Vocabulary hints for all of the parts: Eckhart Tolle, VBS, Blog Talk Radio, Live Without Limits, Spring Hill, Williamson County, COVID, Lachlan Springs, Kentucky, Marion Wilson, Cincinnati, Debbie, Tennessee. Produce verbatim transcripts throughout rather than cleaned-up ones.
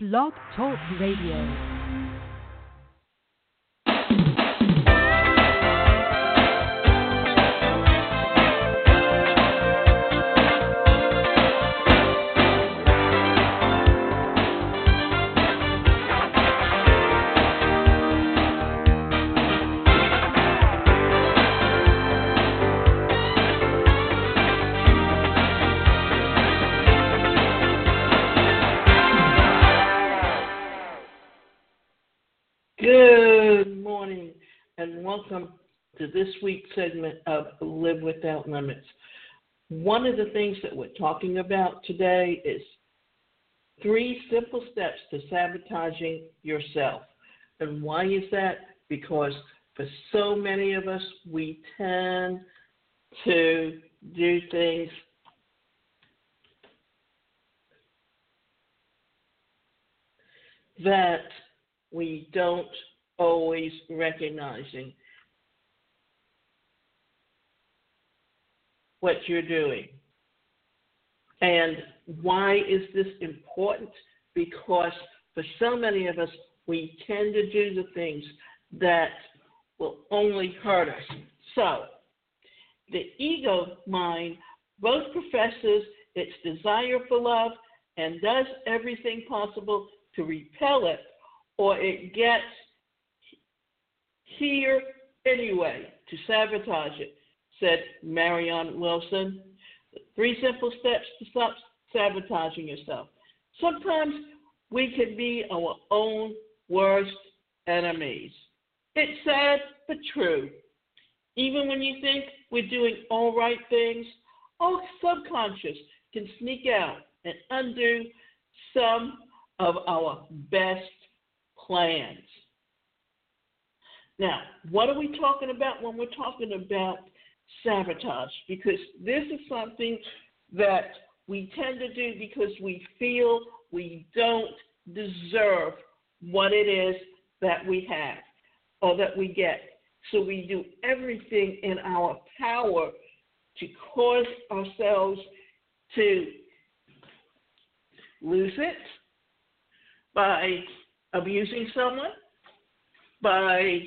Blog Talk Radio. Welcome to this week's segment of Live Without Limits. One of the things that we're talking about today is three simple steps to sabotaging yourself. And why is that? Because for so many of us, we tend to do things that we don't always recognizing what you're doing. And why is this important? Because for so many of us, we tend to do the things that will only hurt us. So the ego mind both professes its desire for love and does everything possible to repel it, or it gets here anyway to sabotage it, said Marion Wilson. Three simple steps to stop sabotaging yourself. Sometimes we can be our own worst enemies. It's sad, but true. Even when you think we're doing all right things, our subconscious can sneak out and undo some of our best plans. Now, what are we talking about when we're talking about sabotage? Because this is something that we tend to do because we feel we don't deserve what it is that we have or that we get. So we do everything in our power to cause ourselves to lose it by abusing someone, by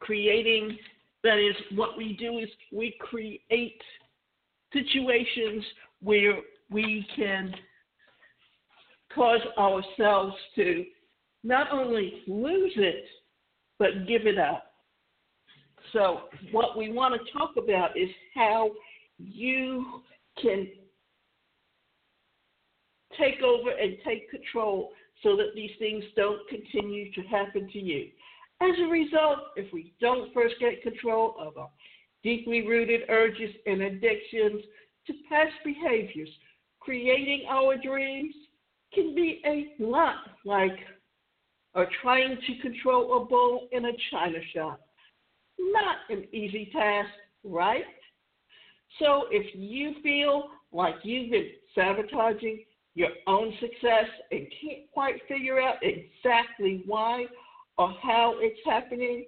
creating, that is, what we do is we create situations where we can cause ourselves to not only lose it, but give it up. So what we want to talk about is how you can take over and take control so that these things don't continue to happen to you. As a result, if we don't first get control of our deeply rooted urges and addictions to past behaviors, creating our dreams can be a lot like or trying to control a bull in a china shop. Not an easy task, right? So if you feel like you've been sabotaging your own success and can't quite figure out exactly why or how it's happening,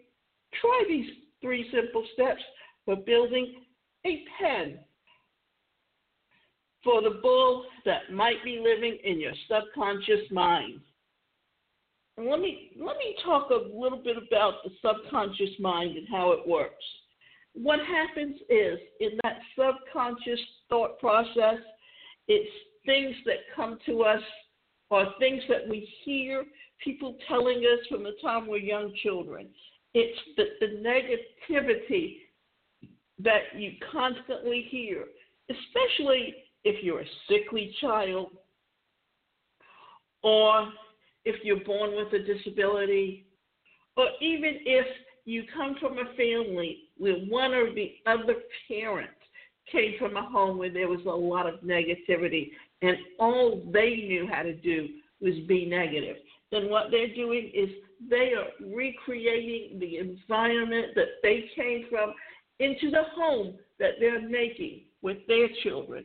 try these three simple steps for building a pen for the bull that might be living in your subconscious mind. And let me, let me talk a little bit about the subconscious mind and how it works. What happens is, in that subconscious thought process, it's things that come to us are things that we hear people telling us from the time we're young children. It's the, the negativity that you constantly hear, especially if you're a sickly child or if you're born with a disability, or even if you come from a family where one or the other parent came from a home where there was a lot of negativity, and all they knew how to do was be negative, then what they're doing is they are recreating the environment that they came from into the home that they're making with their children.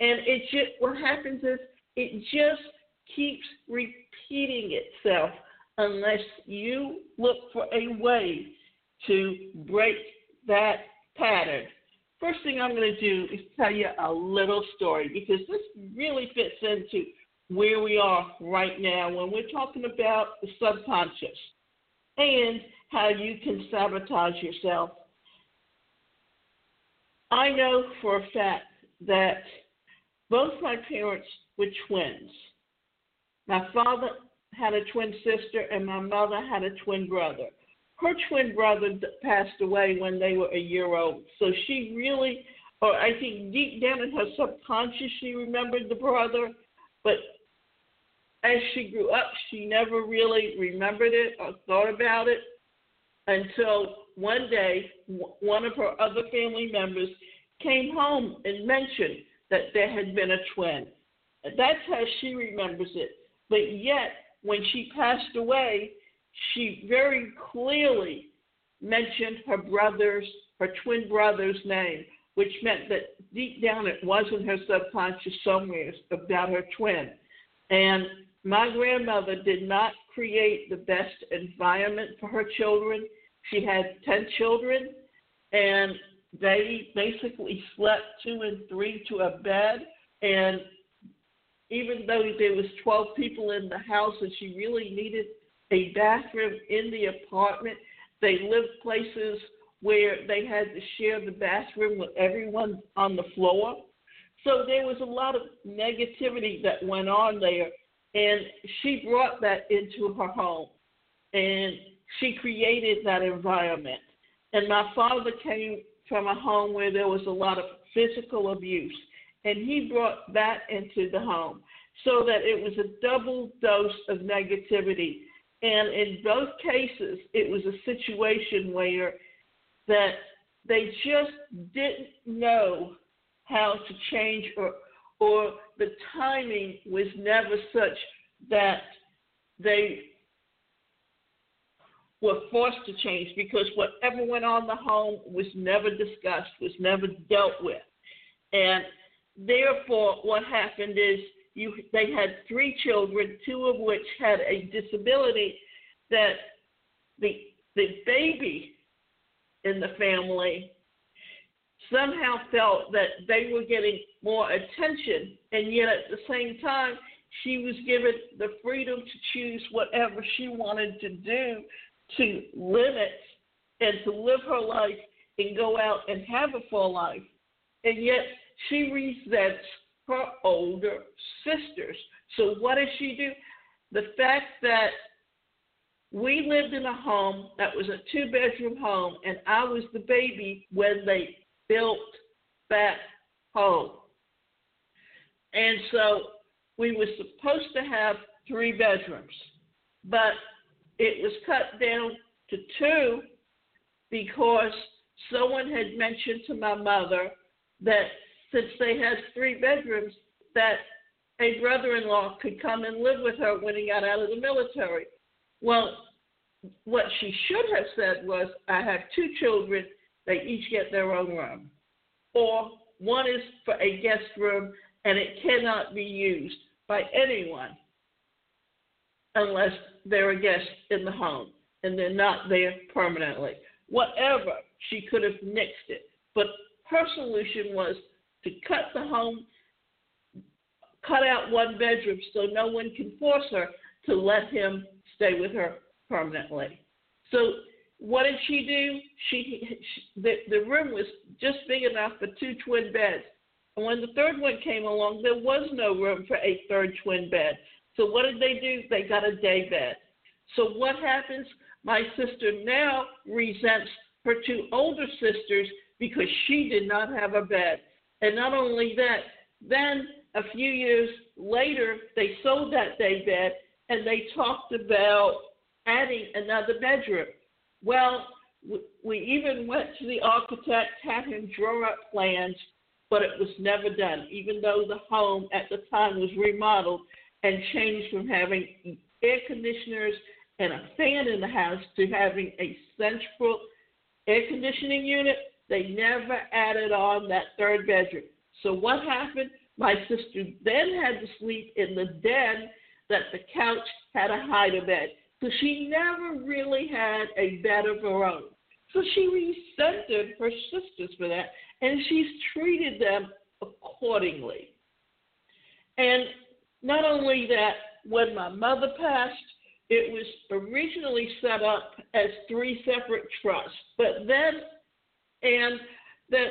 And it just, what happens is it just keeps repeating itself unless you look for a way to break that pattern. First thing I'm going to do is tell you a little story because this really fits into where we are right now when we're talking about the subconscious and how you can sabotage yourself. I know for a fact that both my parents were twins. My father had a twin sister, and my mother had a twin brother. Her twin brother passed away when they were a year old, so she really, or I think deep down in her subconscious, she remembered the brother, but as she grew up, she never really remembered it or thought about it until one day one of her other family members came home and mentioned that there had been a twin. That's how she remembers it. But yet, when she passed away, she very clearly mentioned her brother's, her twin brother's name, which meant that deep down it was in her subconscious somewhere about her twin. And my grandmother did not create the best environment for her children. She had ten children, and they basically slept two and three to a bed. And even though there was twelve people in the house and she really needed a bathroom in the apartment, they lived places where they had to share the bathroom with everyone on the floor. So there was a lot of negativity that went on there, and she brought that into her home, and she created that environment. And my father came from a home where there was a lot of physical abuse, and he brought that into the home, so that it was a double dose of negativity. And in both cases, it was a situation where that they just didn't know how to change, or or the timing was never such that they were forced to change, because whatever went on in the home was never discussed, was never dealt with. And therefore, what happened is you, they had three children, two of which had a disability, that the the baby in the family somehow felt that they were getting more attention, and yet at the same time, she was given the freedom to choose whatever she wanted to do to limit and to live her life and go out and have a full life. And yet she resents her older sisters. So what does she do? The fact that we lived in a home that was a two-bedroom home, and I was the baby when they built that home. And so we were supposed to have three bedrooms, but it was cut down to two because someone had mentioned to my mother that since they had three bedrooms, that a brother-in-law could come and live with her when he got out of the military. Well, what she should have said was, I have two children, they each get their own room. Or one is for a guest room, and it cannot be used by anyone unless they're a guest in the home, and they're not there permanently. Whatever, she could have nixed it. But her solution was to cut the home, cut out one bedroom so no one can force her to let him stay with her permanently. So what did she do? She, she the, the room was just big enough for two twin beds. And when the third one came along, there was no room for a third twin bed. So what did they do? They got a day bed. So what happens? My sister now resents her two older sisters because she did not have a bed. And not only that, then a few years later, they sold that day bed, and they talked about adding another bedroom. Well, we even went to the architect, had him draw up plans, but it was never done, even though the home at the time was remodeled and changed from having air conditioners and a fan in the house to having a central air conditioning unit. They never added on that third bedroom. So what happened? My sister then had to sleep in the den that the couch had a hide-a bed. So she never really had a bed of her own. So she resented her sisters for that, and she's treated them accordingly. And Not only that, when my mother passed, it was originally set up as three separate trusts, but then, and that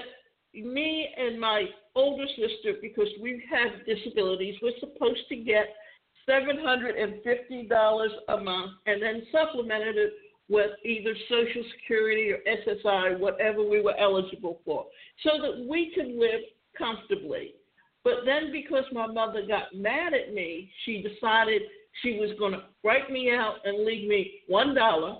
me and my older sister, because we have disabilities, we're supposed to get seven hundred fifty dollars a month and then supplemented it with either Social Security or S S I, whatever we were eligible for, so that we could live comfortably. But then because my mother got mad at me, she decided she was going to write me out and leave me one dollar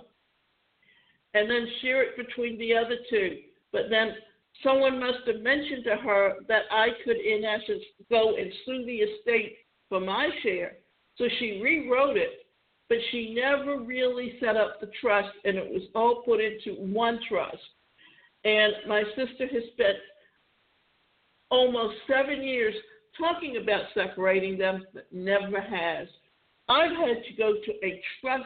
and then share it between the other two. But then someone must have mentioned to her that I could, in essence, go and sue the estate for my share. So she rewrote it, but she never really set up the trust, and it was all put into one trust. And my sister has spent almost seven years talking about separating them, but never has. I've had to go to a trust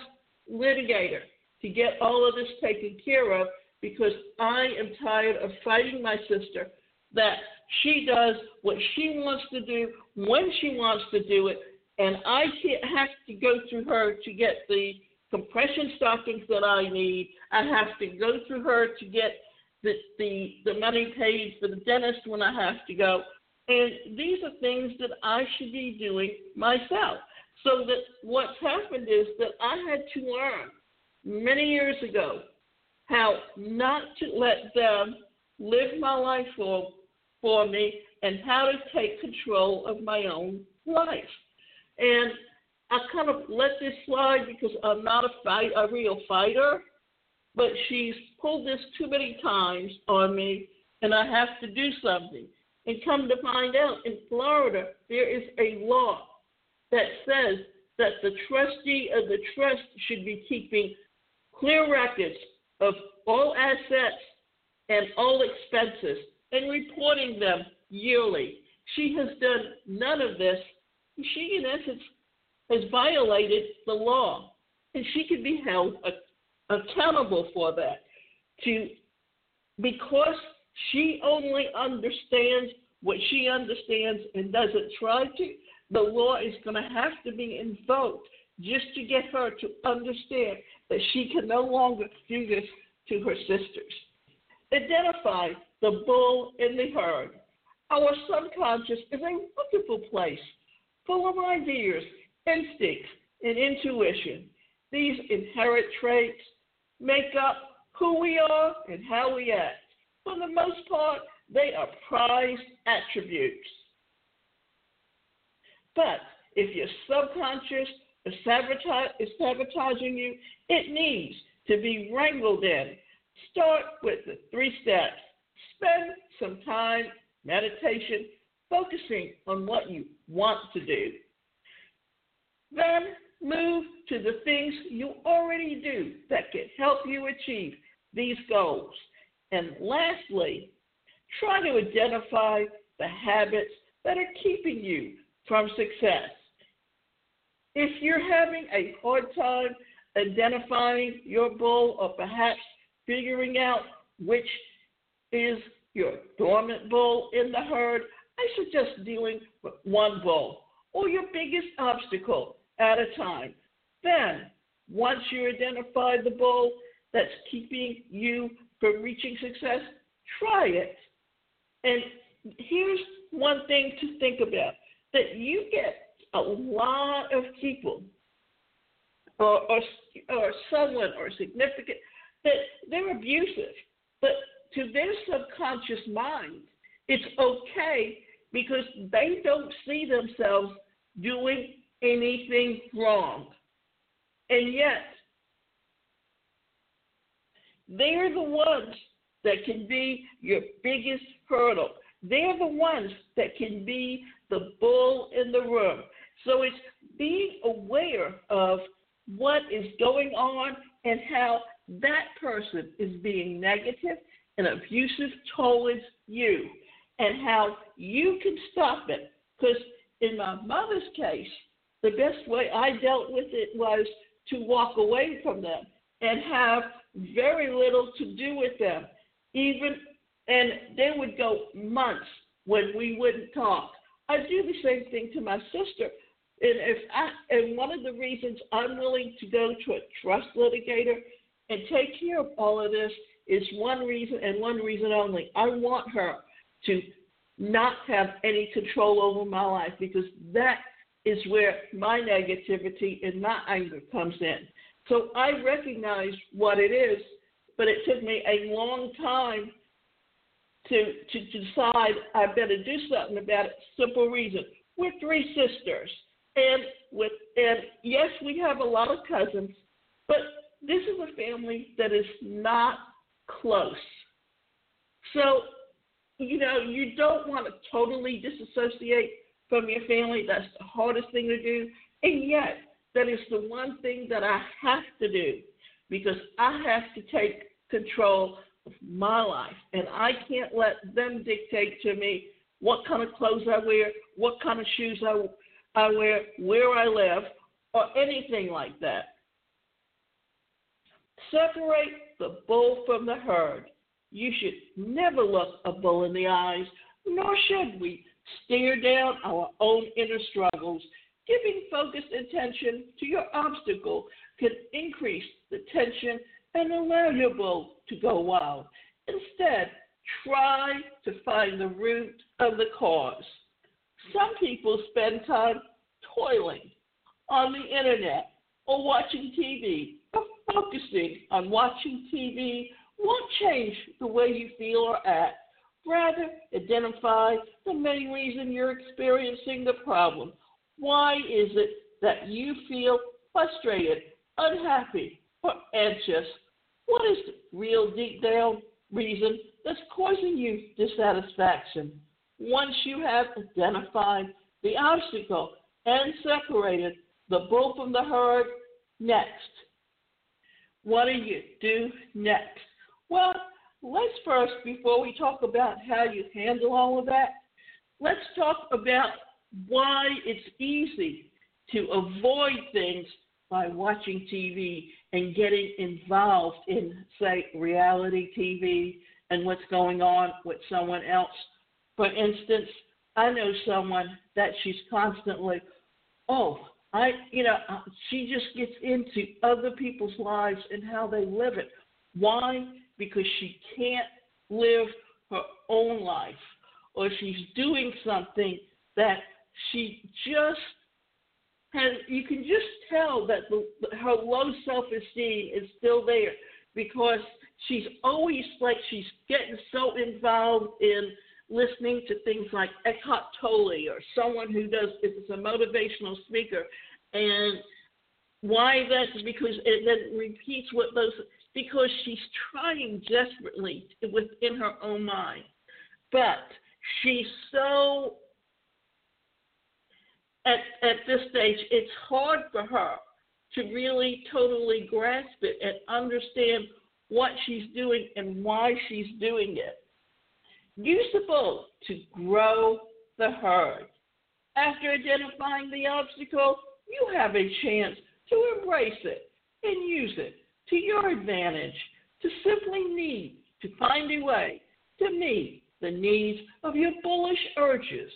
litigator to get all of this taken care of because I am tired of fighting my sister that she does what she wants to do when she wants to do it, and I can't have to go through her to get the compression stockings that I need. I have to go through her to get the, the, the money paid for the dentist when I have to go. And these are things that I should be doing myself. So that what's happened is that I had to learn many years ago how not to let them live my life for, for me and how to take control of my own life. And I kind of let this slide because I'm not a, fight, a real fighter, but she's pulled this too many times on me, and I have to do something. And come to find out, in Florida, there is a law that says that the trustee of the trust should be keeping clear records of all assets and all expenses and reporting them yearly. She has done none of this. She, in essence, has violated the law, and she can be held a- accountable for that to, because she only understands what she understands and doesn't try to. The law is going to have to be invoked just to get her to understand that she can no longer do this to her sisters. Identify the bull in the herd. Our subconscious is a wonderful place, full of ideas, instincts, and intuition. These inherent traits make up who we are and how we act. For the most part, they are prized attributes. But if your subconscious is sabotaging you, it needs to be wrangled in. Start with the three steps. Spend some time, meditation, focusing on what you want to do. Then move to the things you already do that can help you achieve these goals. And lastly, try to identify the habits that are keeping you from success. If you're having a hard time identifying your bull or perhaps figuring out which is your dormant bull in the herd, I suggest dealing with one bull or your biggest obstacle at a time. Then, once you identify the bull that's keeping you from reaching success, try it. And here's one thing to think about. That you get a lot of people or, or, or someone or significant, that they're abusive. But to their subconscious mind, it's okay because they don't see themselves doing anything wrong. And yet, they're the ones that can be your biggest hurdle. They're the ones that can be the bull in the room. So it's being aware of what is going on and how that person is being negative and abusive towards you and how you can stop it. Because in my mother's case, the best way I dealt with it was to walk away from them and have very little to do with them. Even And they would go months when we wouldn't talk. I do the same thing to my sister, And if I, and one of the reasons I'm willing to go to a trust litigator and take care of all of this is one reason and one reason only. I want her to not have any control over my life, because that is where my negativity and my anger comes in. So I recognize what it is, but it took me a long time to to decide I better do something about it. Simple reason. We're three sisters, and with and yes, we have a lot of cousins, but this is a family that is not close. So, you know, you don't want to totally disassociate from your family. That's the hardest thing to do, and yet that is the one thing that I have to do, because I have to take control of my life, and I can't let them dictate to me what kind of clothes I wear, what kind of shoes I, I wear, where I live, or anything like that. Separate the bull from the herd. You should never look a bull in the eyes, nor should we stare down our own inner struggles. Giving focused attention to your obstacle can increase the tension and allow your bull to go wild. Instead, try to find the root of the cause. Some people spend time toiling on the internet or watching T V, or focusing on watching T V won't change the way you feel or act. Rather, identify the main reason you're experiencing the problem. Why is it that you feel frustrated, unhappy, or anxious? What is the real deep down reason that's causing you dissatisfaction? Once you have identified the obstacle and separated the bull from the herd, next. What do you do next? Well, let's first, before we talk about how you handle all of that, let's talk about why it's easy to avoid things by watching T V and getting involved in, say, reality T V and what's going on with someone else. For instance, I know someone that she's constantly, oh, I, you know, she just gets into other people's lives and how they live it. Why? Because she can't live her own life, or she's doing something that she just has. You can just tell that the, her low self-esteem is still there, because she's always like she's getting so involved in listening to things like Eckhart Tolle or someone who does is a motivational speaker. And why that's because it then repeats what those, because she's trying desperately within her own mind, but she's so. At, at this stage, it's hard for her to really totally grasp it and understand what she's doing and why she's doing it. Use the bull to grow the herd. After identifying the obstacle, you have a chance to embrace it and use it to your advantage, to simply need to find a way to meet the needs of your bullish urges,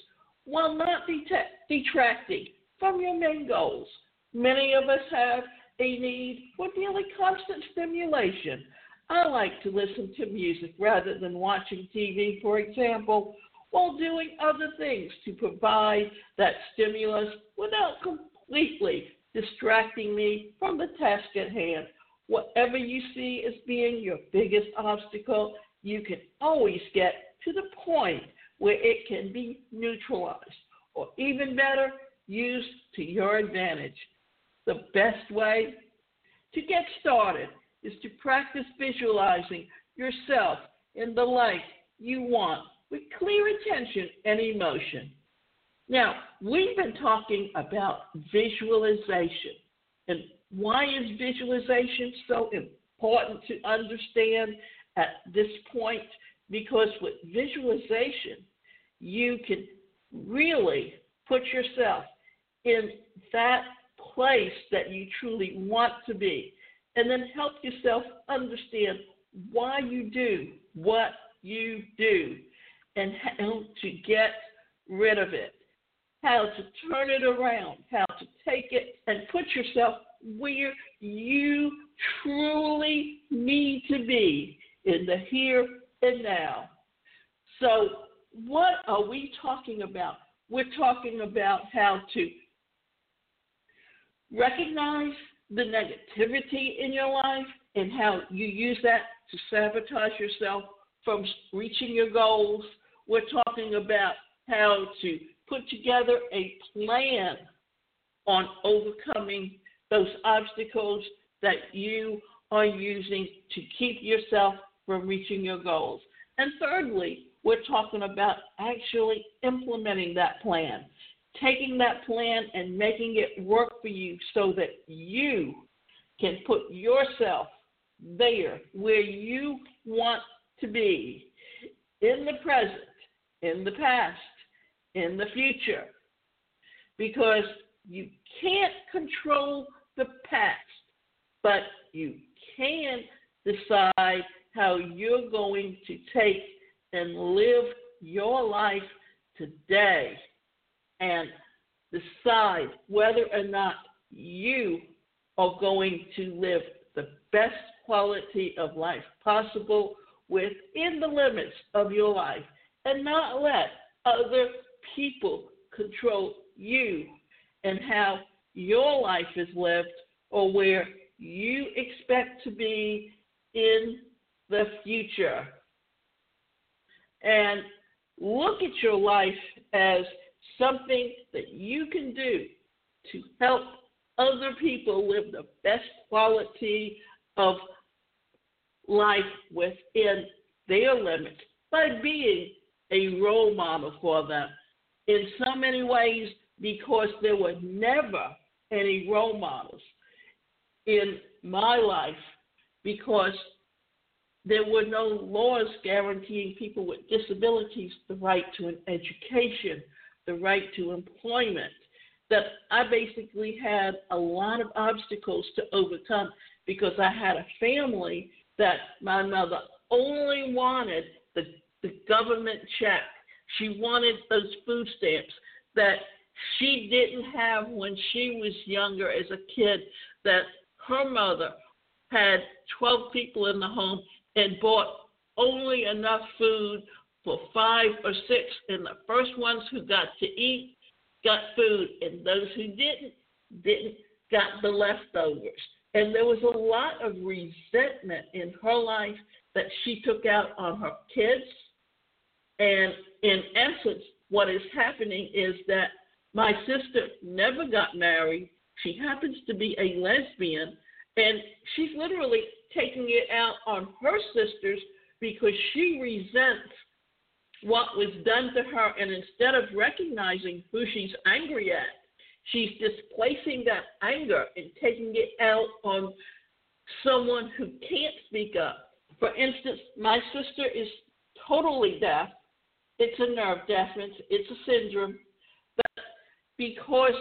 while not detect, detracting from your main goals. Many of us have a need for nearly constant stimulation. I like to listen to music rather than watching T V, for example, while doing other things to provide that stimulus without completely distracting me from the task at hand. Whatever you see as being your biggest obstacle, you can always get to the point where it can be neutralized, or even better, used to your advantage. The best way to get started is to practice visualizing yourself in the life you want with clear attention and emotion. Now, we've been talking about visualization, and why is visualization so important to understand at this point? Because with visualization, you can really put yourself in that place that you truly want to be, and then help yourself understand why you do what you do and how to get rid of it. how to turn it around, how to take it and put yourself where you truly need to be in the here and now. So what are we talking about? We're talking about how to recognize the negativity in your life and how you use that to sabotage yourself from reaching your goals. We're talking about how to put together a plan on overcoming those obstacles that you are using to keep yourself from reaching your goals. And thirdly, we're talking about actually implementing that plan, taking that plan and making it work for you so that you can put yourself there where you want to be in the present, in the past, in the future, because you can't control the past, but you can decide how you're going to take and live your life today and decide whether or not you are going to live the best quality of life possible within the limits of your life and not let other people control you and how your life is lived or where you expect to be in the future. And look at your life as something that you can do to help other people live the best quality of life within their limits by being a role model for them in so many ways, because there were never any role models in my life because there were no laws guaranteeing people with disabilities the right to an education, the right to employment, that I basically had a lot of obstacles to overcome because I had a family that my mother only wanted the, the government check. She wanted those food stamps that she didn't have when she was younger as a kid, that her mother had twelve people in the home and bought only enough food for five or six, and the first ones who got to eat got food, and those who didn't, didn't got the leftovers. And there was a lot of resentment in her life that she took out on her kids. And in essence, what is happening is that my sister never got married. She happens to be a lesbian, and she's literally taking it out on her sisters because she resents what was done to her, and instead of recognizing who she's angry at, she's displacing that anger and taking it out on someone who can't speak up. For instance, my sister is totally deaf. It's a nerve deafness. It's a syndrome. But because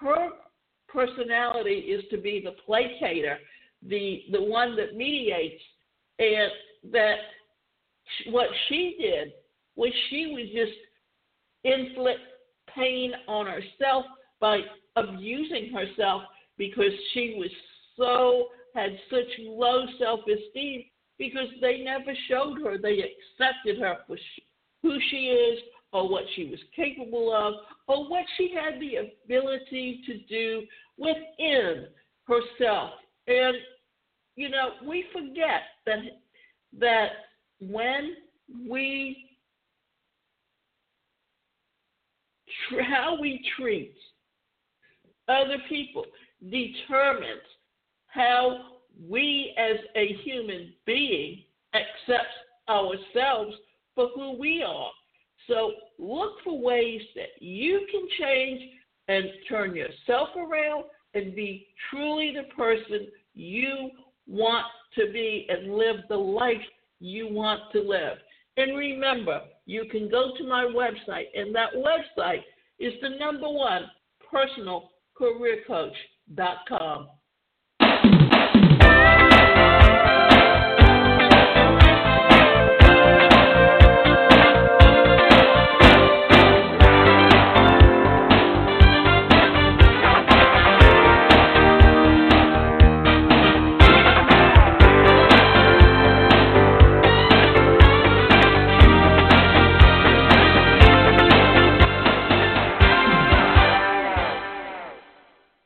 her personality is to be the placater, the the one that mediates, and that what she did was she was just inflict pain on herself by abusing herself because she was so, had such low self-esteem because they never showed her. They accepted her for she, who she is or what she was capable of or what she had the ability to do within herself. And, you know, we forget that that when we, how we treat other people determines how we as a human being accept ourselves for who we are. So look for ways that you can change and turn yourself around and be truly the person you want to be and live the life you want to live. And remember, you can go to my website, and that website is the number one, personal career coach dot com.